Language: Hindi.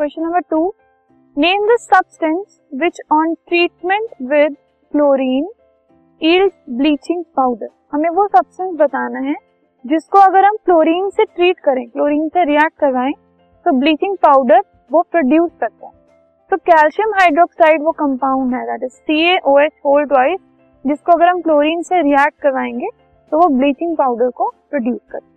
Question number 2, name the substance which on treatment with chlorine yields bleaching powder. हमें वो सब्सटेंस बताना है जिसको अगर हम क्लोरीन से ट्रीट करें, क्लोरीन से रिएक्ट करवाएं तो ब्लीचिंग पाउडर वो प्रोड्यूस करता है। तो कैल्शियम हाइड्रोक्साइड वो कंपाउंड है, दैट इज CaOH, जिसको अगर हम क्लोरीन से रिएक्ट करवाएंगे तो वो ब्लीचिंग पाउडर को प्रोड्यूस करता है।